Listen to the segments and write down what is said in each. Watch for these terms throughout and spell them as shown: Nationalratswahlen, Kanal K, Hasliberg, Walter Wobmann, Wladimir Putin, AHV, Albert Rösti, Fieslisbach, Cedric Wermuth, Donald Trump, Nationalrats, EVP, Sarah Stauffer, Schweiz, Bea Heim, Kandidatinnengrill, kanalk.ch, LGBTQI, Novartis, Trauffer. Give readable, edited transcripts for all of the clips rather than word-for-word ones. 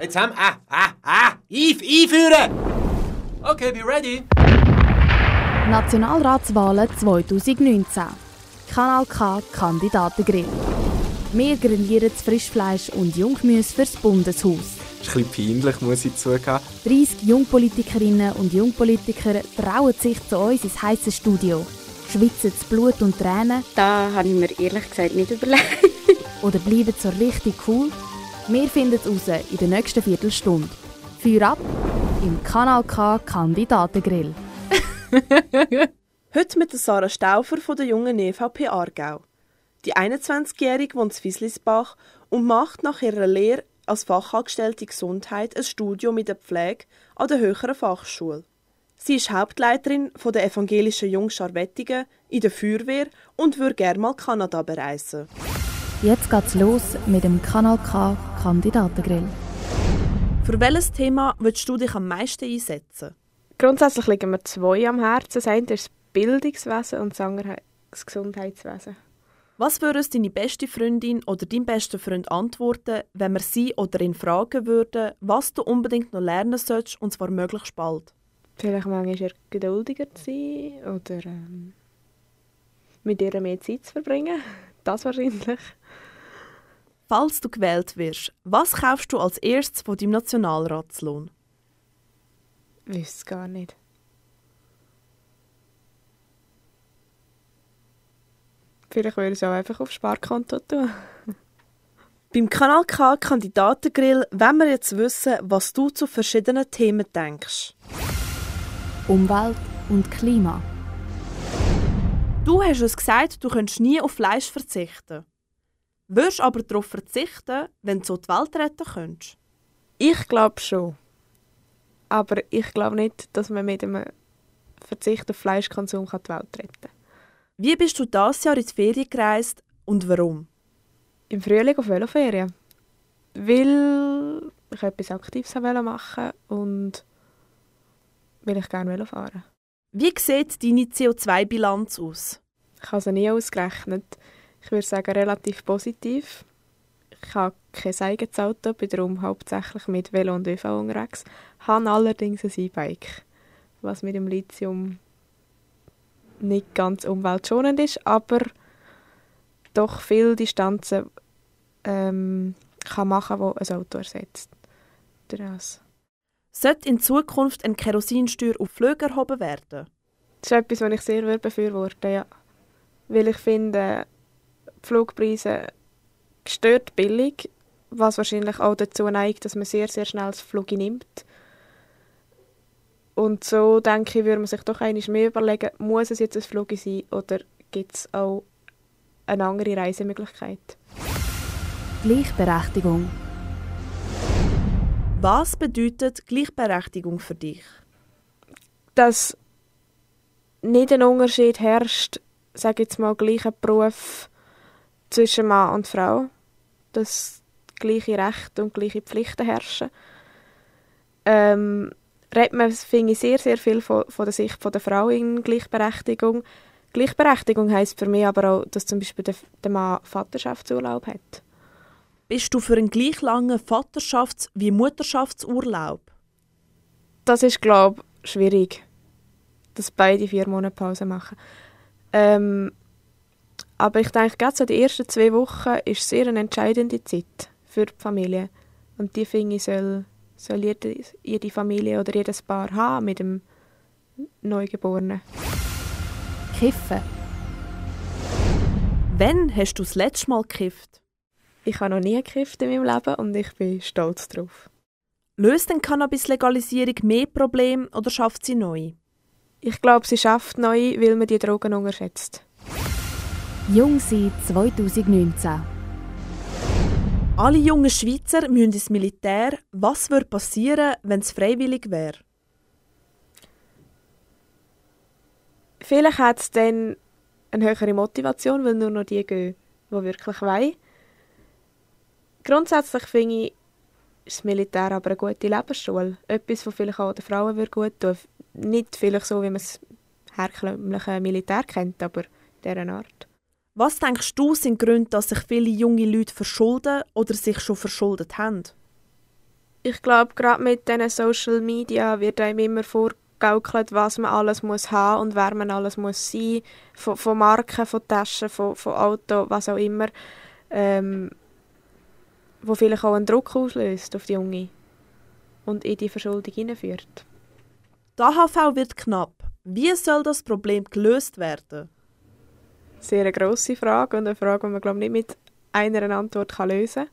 Jetzt haben wir... Einführen! Okay, be ready! Nationalratswahlen 2019. Kanal K Kandidatengrill. Wir grillieren das Frischfleisch und Junggemüse fürs Bundeshaus. Das ist ein bisschen peinlich, muss ich zugeben. 30 Jungpolitikerinnen und Jungpolitiker trauen sich zu uns ins heisse Studio. Schwitzen zu Blut und Tränen. Da habe ich mir ehrlich gesagt nicht überlegt. Oder bleiben so richtig cool? Wir finden es raus in der nächsten Viertelstunde. Feuer ab im Kanal K Kandidatengrill. Heute mit der Sarah Stauffer von der jungen EVP Aargau. Die 21-Jährige wohnt in Fieslisbach und macht nach ihrer Lehre als Fachangestellte Gesundheit ein Studium in der Pflege an der Höheren Fachschule. Sie ist Hauptleiterin der evangelischen Jungscharwettigen in der Feuerwehr und würde gerne mal Kanada bereisen. Jetzt geht's los mit dem Kanal K Kandidatengrill. Für welches Thema würdest du dich am meisten einsetzen? Grundsätzlich liegen mir zwei am Herzen. Das eine ist das Bildungswesen und das andere das Gesundheitswesen. Was würdest deine beste Freundin oder dein bester Freund antworten, wenn wir sie oder ihn fragen würden, was du unbedingt noch lernen solltest, und zwar möglichst bald? Vielleicht manchmal geduldiger zu sein oder mit ihr mehr Zeit zu verbringen. Das wahrscheinlich. Falls du gewählt wirst, was kaufst du als erstes von deinem Nationalratslohn? Ich weiß es gar nicht. Vielleicht würde ich es auch einfach aufs Sparkonto tun. Beim Kanal K Kandidatengrill wollen wir jetzt wissen, was du zu verschiedenen Themen denkst. Umwelt und Klima. Du hast uns gesagt, du könntest nie auf Fleisch verzichten. Würdest aber darauf verzichten, wenn du so die Welt retten könntest? Ich glaube schon. Aber ich glaube nicht, dass man mit einem Verzicht auf Fleischkonsum die Welt retten kann. Wie bist du dieses Jahr in die Ferien gereist und warum? Im Frühling auf Veloferien. Weil ich etwas Aktives machen wollte und weil ich gerne Velofahren wollte. Wie sieht deine CO2-Bilanz aus? Ich habe sie nie ausgerechnet. Ich würde sagen, relativ positiv. Ich habe kein eigenes Auto, bin darum hauptsächlich mit Velo und ÖV unterwegs. Ich habe allerdings ein E-Bike, was mit dem Lithium nicht ganz umweltschonend ist, aber doch viele Distanzen kann machen, die ein Auto ersetzt. Das. Sollte in Zukunft eine Kerosinsteuer auf Flüge erhoben werden? Das ist etwas, was ich sehr befürworte, ja. Weil ich finde, die Flugpreise gestört billig, was wahrscheinlich auch dazu neigt, dass man sehr schnell das Flug nimmt. Und so, denke ich, würde man sich doch einmal mehr überlegen, muss es jetzt ein Flug sein oder gibt es auch eine andere Reisemöglichkeit? Gleichberechtigung. Was bedeutet Gleichberechtigung für dich? Dass nicht ein Unterschied herrscht, sage jetzt mal, gleichen Beruf zwischen Mann und Frau. Dass gleiche Rechte und gleiche Pflichten herrschen. Redet man, finde ich, sehr viel von der Sicht der Frau in Gleichberechtigung. Gleichberechtigung heisst für mich aber auch, dass zum Beispiel der Mann Vaterschaftsurlaub hat. Bist du für einen gleich langen Vaterschafts- wie Mutterschaftsurlaub? Das ist, glaube ich, schwierig, dass beide 4 Monate Pause machen. Aber ich denke, gerade so die ersten 2 Wochen ist sehr eine entscheidende Zeit für die Familie. Und die, finde ich, soll jede Familie oder jedes Paar haben mit dem Neugeborenen. Kiffen. Wann hast du das letzte Mal gekifft? Ich habe noch nie gekifft in meinem Leben und ich bin stolz drauf. Löst denn Cannabis-Legalisierung mehr Probleme oder schafft sie neu? Ich glaube, sie schafft neu, weil man die Drogen unterschätzt. Jung sein 2019. Alle jungen Schweizer müssen ins Militär. Was würde passieren, wenn es freiwillig wäre? Vielleicht hat es dann eine höhere Motivation, weil nur noch die gehen, die wirklich wollen. Grundsätzlich finde ich, ist das Militär aber eine gute Lebensschule. Etwas, was vielleicht auch den Frauen gut tun würde. Nicht vielleicht so, wie man das herkömmliche Militär kennt, aber dieser Art. Was denkst du, sind Gründe, dass sich viele junge Leute verschulden oder sich schon verschuldet haben? Ich glaube, gerade mit diesen Social Media wird einem immer vorgegaukelt, was man alles muss haben und wer man alles muss sein. Von Marken, von Taschen, von Auto, was auch immer. Wo vielleicht auch einen Druck auslöst auf die Jungen und in die Verschuldung hineinführt. Die AHV wird knapp. Wie soll das Problem gelöst werden? Sehr eine grosse Frage und eine Frage, die man glaube ich, nicht mit einer Antwort lösen kann.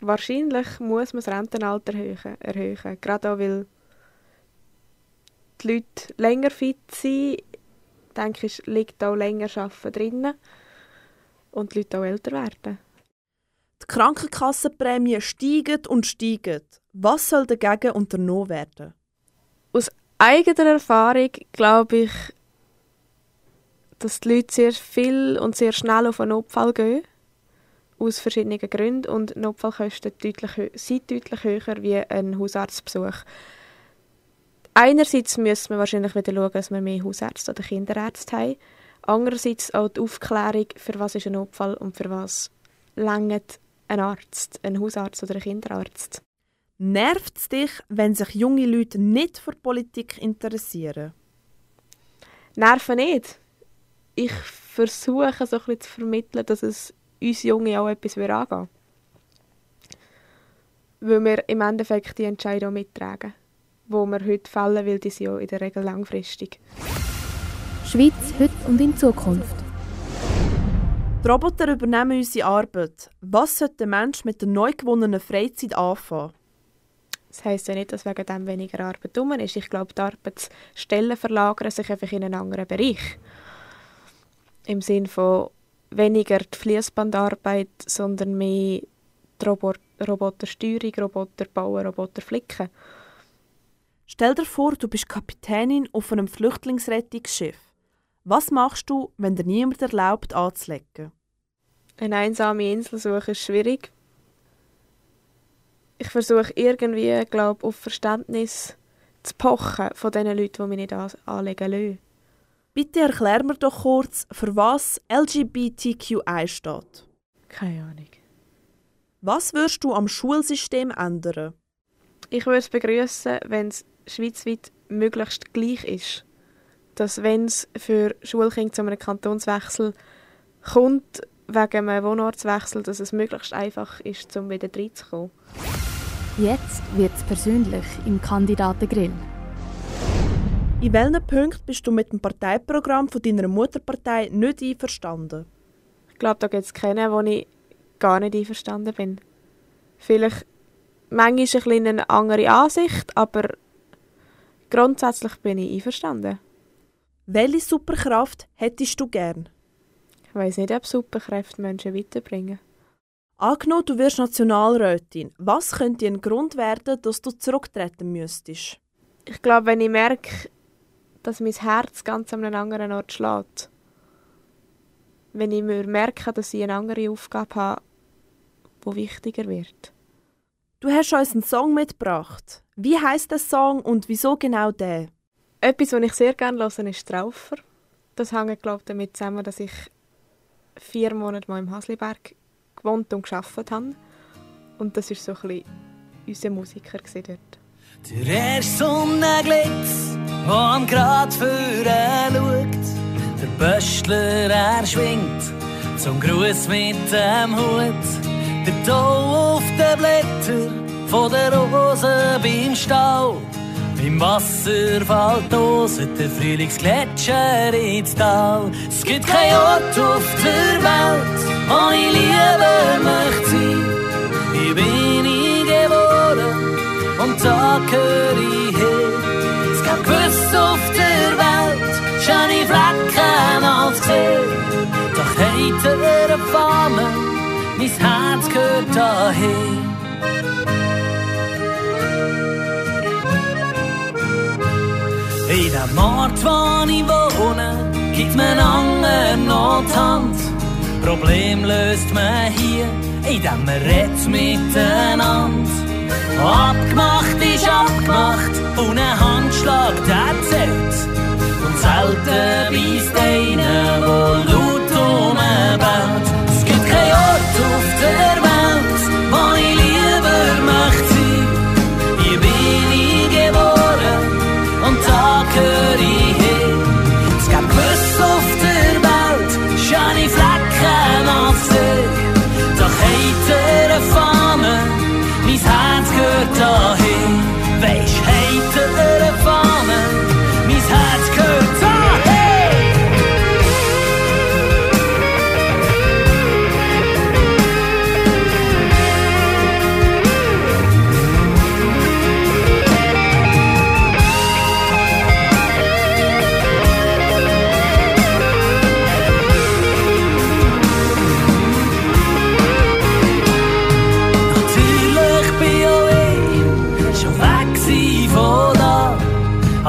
Wahrscheinlich muss man das Rentenalter erhöhen. Gerade auch, weil die Leute länger fit sind, denke ich, liegt auch länger Arbeiten drin und die Leute auch älter werden. Die Krankenkassenprämien steigen und steigen. Was soll dagegen unternommen werden? Aus eigener Erfahrung glaube ich, dass die Leute sehr viel und sehr schnell auf einen Notfall gehen. Aus verschiedenen Gründen. Und Notfallkosten sind deutlich höher wie ein Hausarztbesuch. Einerseits müssen wir wahrscheinlich wieder schauen, dass wir mehr Hausärzte oder Kinderärzte haben. Andererseits auch die Aufklärung, für was ist ein Notfall und für was reicht ein Arzt, ein Hausarzt oder ein Kinderarzt. Nervt es dich, wenn sich junge Leute nicht für Politik interessieren? Nerven nicht. Ich versuche so ein bisschen zu vermitteln, dass es uns Junge auch etwas angehen will. Weil wir im Endeffekt die Entscheidung mittragen, die wir heute fällen, weil die sind ja in der Regel langfristig. Schweiz heute und in Zukunft. Die Roboter übernehmen unsere Arbeit. Was sollte der Mensch mit der neu gewonnenen Freizeit anfangen? Das heisst ja nicht, dass wegen dem weniger Arbeit rum ist. Ich glaube, die Arbeitsstellen verlagern sich einfach in einen anderen Bereich. Im Sinne von weniger die Fließbandarbeit, sondern mehr die Robotersteuerung, Roboter bauen, Roboter flicken. Stell dir vor, du bist Kapitänin auf einem Flüchtlingsrettungsschiff. Was machst du, wenn dir niemand erlaubt, anzulegen? Eine einsame Insel suchen ist schwierig. Ich versuche irgendwie, glaube ich, auf Verständnis zu pochen von den Leuten, die mich nicht anlegen lassen. Bitte erklär mir doch kurz, für was LGBTQI steht. Keine Ahnung. Was würdest du am Schulsystem ändern? Ich würde es begrüßen, wenn es schweizweit möglichst gleich ist. Dass wenn es für Schulkinder zu einem Kantonswechsel kommt, wegen einem Wohnortswechsel, dass es möglichst einfach ist, um wieder reinzukommen. Jetzt wird es persönlich im Kandidatengrill. In welchen Punkten bist du mit dem Parteiprogramm von deiner Mutterpartei nicht einverstanden? Ich glaube, da gibt es keinen, wo ich gar nicht einverstanden bin. Vielleicht manchmal eine andere Ansicht, aber grundsätzlich bin ich einverstanden. Welche Superkraft hättest du gern? Ich weiss nicht, ob Superkräfte Menschen weiterbringen. Angenommen, du wirst Nationalrätin. Was könnte ein Grund werden, dass du zurücktreten müsstest? Ich glaube, wenn ich merke, dass mein Herz ganz an einem anderen Ort schlägt. Wenn ich merke, dass ich eine andere Aufgabe habe, die wichtiger wird. Du hast uns einen Song mitgebracht. Wie heisst der Song und wieso genau der? Etwas, was ich sehr gerne höre, ist Trauffer. Das hängt, glaube ich, damit zusammen, dass ich 4 Monate mal im Hasliberg gewohnt und gearbeitet habe. Und das war so ein bisschen unser Musiker dort. Der erste Sonnenglitz, der am Grat vorne schaut. Der Böstler, er schwingt zum Gruß mit dem Hut. Der Tau auf den Blättern von der Rose beim Stau. Im Wasser fällt Dosen, der Frühlingsgletscher ins Tal. Es gibt kein Ort auf der Welt, wo ich lieber möchte sein. Hier bin ich geboren und da gehöre ich her. Es gibt Gewisse auf der Welt, schöne Flecken als gesehen. Doch heiter Fahne, mein Herz gehört dahin. In dem Ort, wo ich wohne, gibt man anderen noch die Hand. Problem löst man hier, indem man redet miteinander. Abgemacht ist abgemacht und ein Handschlag, der zählt. Und selten weist einer, der laut rumbellt. Es gibt keinen Ort auf der Welt, wo ich lieber möchte sein.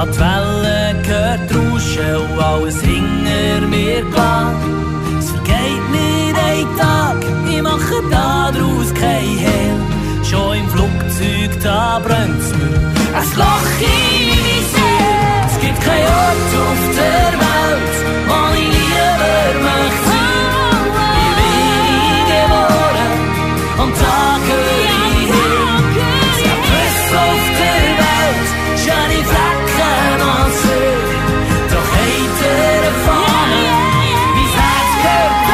An die Wellen gehört Rauschen und alles hinter mir glatt. Es vergeht mir ein Tag, ich mache daraus kein Hehl. Schon im Flugzeug, da brennt's mir ein Loch in meine Seele. Es gibt keinen Ort auf der Welt, wo ich lieber möchte sein. Ich bin geboren und da gehöre ich hin. Es gibt Plätze auf der Welt, schöne Flecken an See. Doch heiter erfahren, mein Herz gehört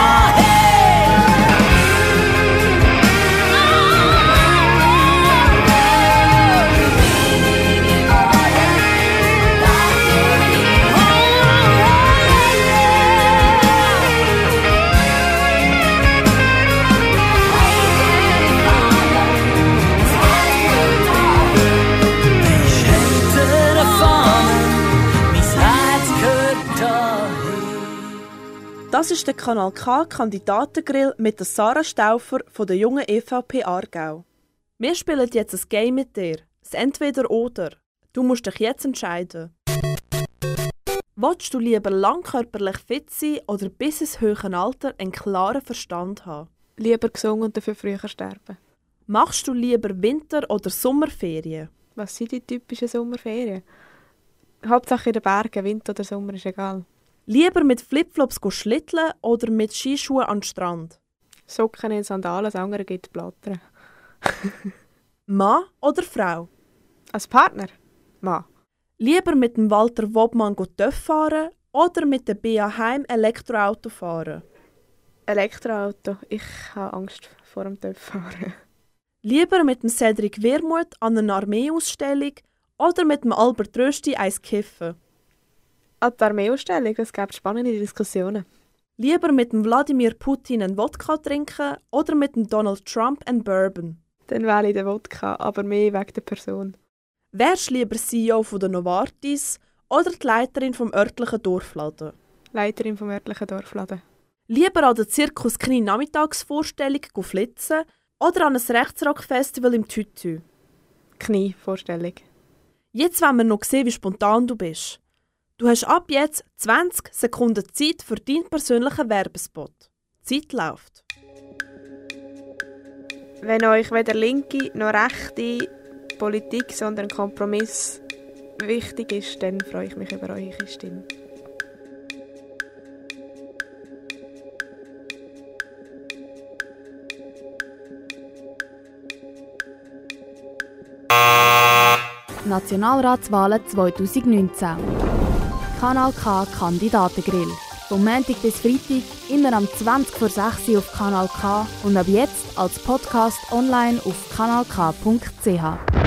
Das ist der Kanal K Kandidatengrill mit der Sarah Stauffer von der jungen EVP Aargau. Wir spielen jetzt ein Game mit dir. Das Entweder-Oder. Du musst dich jetzt entscheiden. Willst du lieber lang körperlich fit sein oder bis ins höhere Alter einen klaren Verstand haben? Lieber gesund und dafür früher sterben. Machst du lieber Winter- oder Sommerferien? Was sind die typischen Sommerferien? Hauptsache in den Bergen, Winter oder Sommer ist egal. Lieber mit Flipflops schlitteln oder mit Skischuhen an den Strand? Socken in Sandalen, das andere gibt Blattern. Mann oder Frau? Als Partner? Mann. Lieber mit dem Walter Wobmann Töff fahren oder mit der Bea Heim Elektroauto fahren? Elektroauto. Ich habe Angst vor dem Töff fahren. Lieber mit dem Cedric Wermuth an einer Armeeausstellung oder mit dem Albert Rösti eins kiffen? An der Armeeausstellung, es gibt spannende Diskussionen. Lieber mit dem Wladimir Putin einen Wodka trinken oder mit dem Donald Trump einen Bourbon? Dann wähle ich den Wodka, aber mehr wegen der Person. Wärst du lieber CEO von der Novartis oder die Leiterin vom örtlichen Dorfladen? Leiterin vom örtlichen Dorfladen. Lieber an der Zirkus Knie Nachmittagsvorstellung flitzen oder an ein Rechtsrock-Festival im Tütü? Knie-Vorstellung. Jetzt wollen wir noch sehen, wie spontan du bist. Du hast ab jetzt 20 Sekunden Zeit für deinen persönlichen Werbespot. Die Zeit läuft. Wenn euch weder linke noch rechte Politik, sondern Kompromiss wichtig ist, dann freue ich mich über eure Stimme. Nationalratswahlen 2019. Kanal K Kandidatengrill. Vom Montag bis Freitag, immer am 5:20 auf Kanal K und ab jetzt als Podcast online auf kanalk.ch.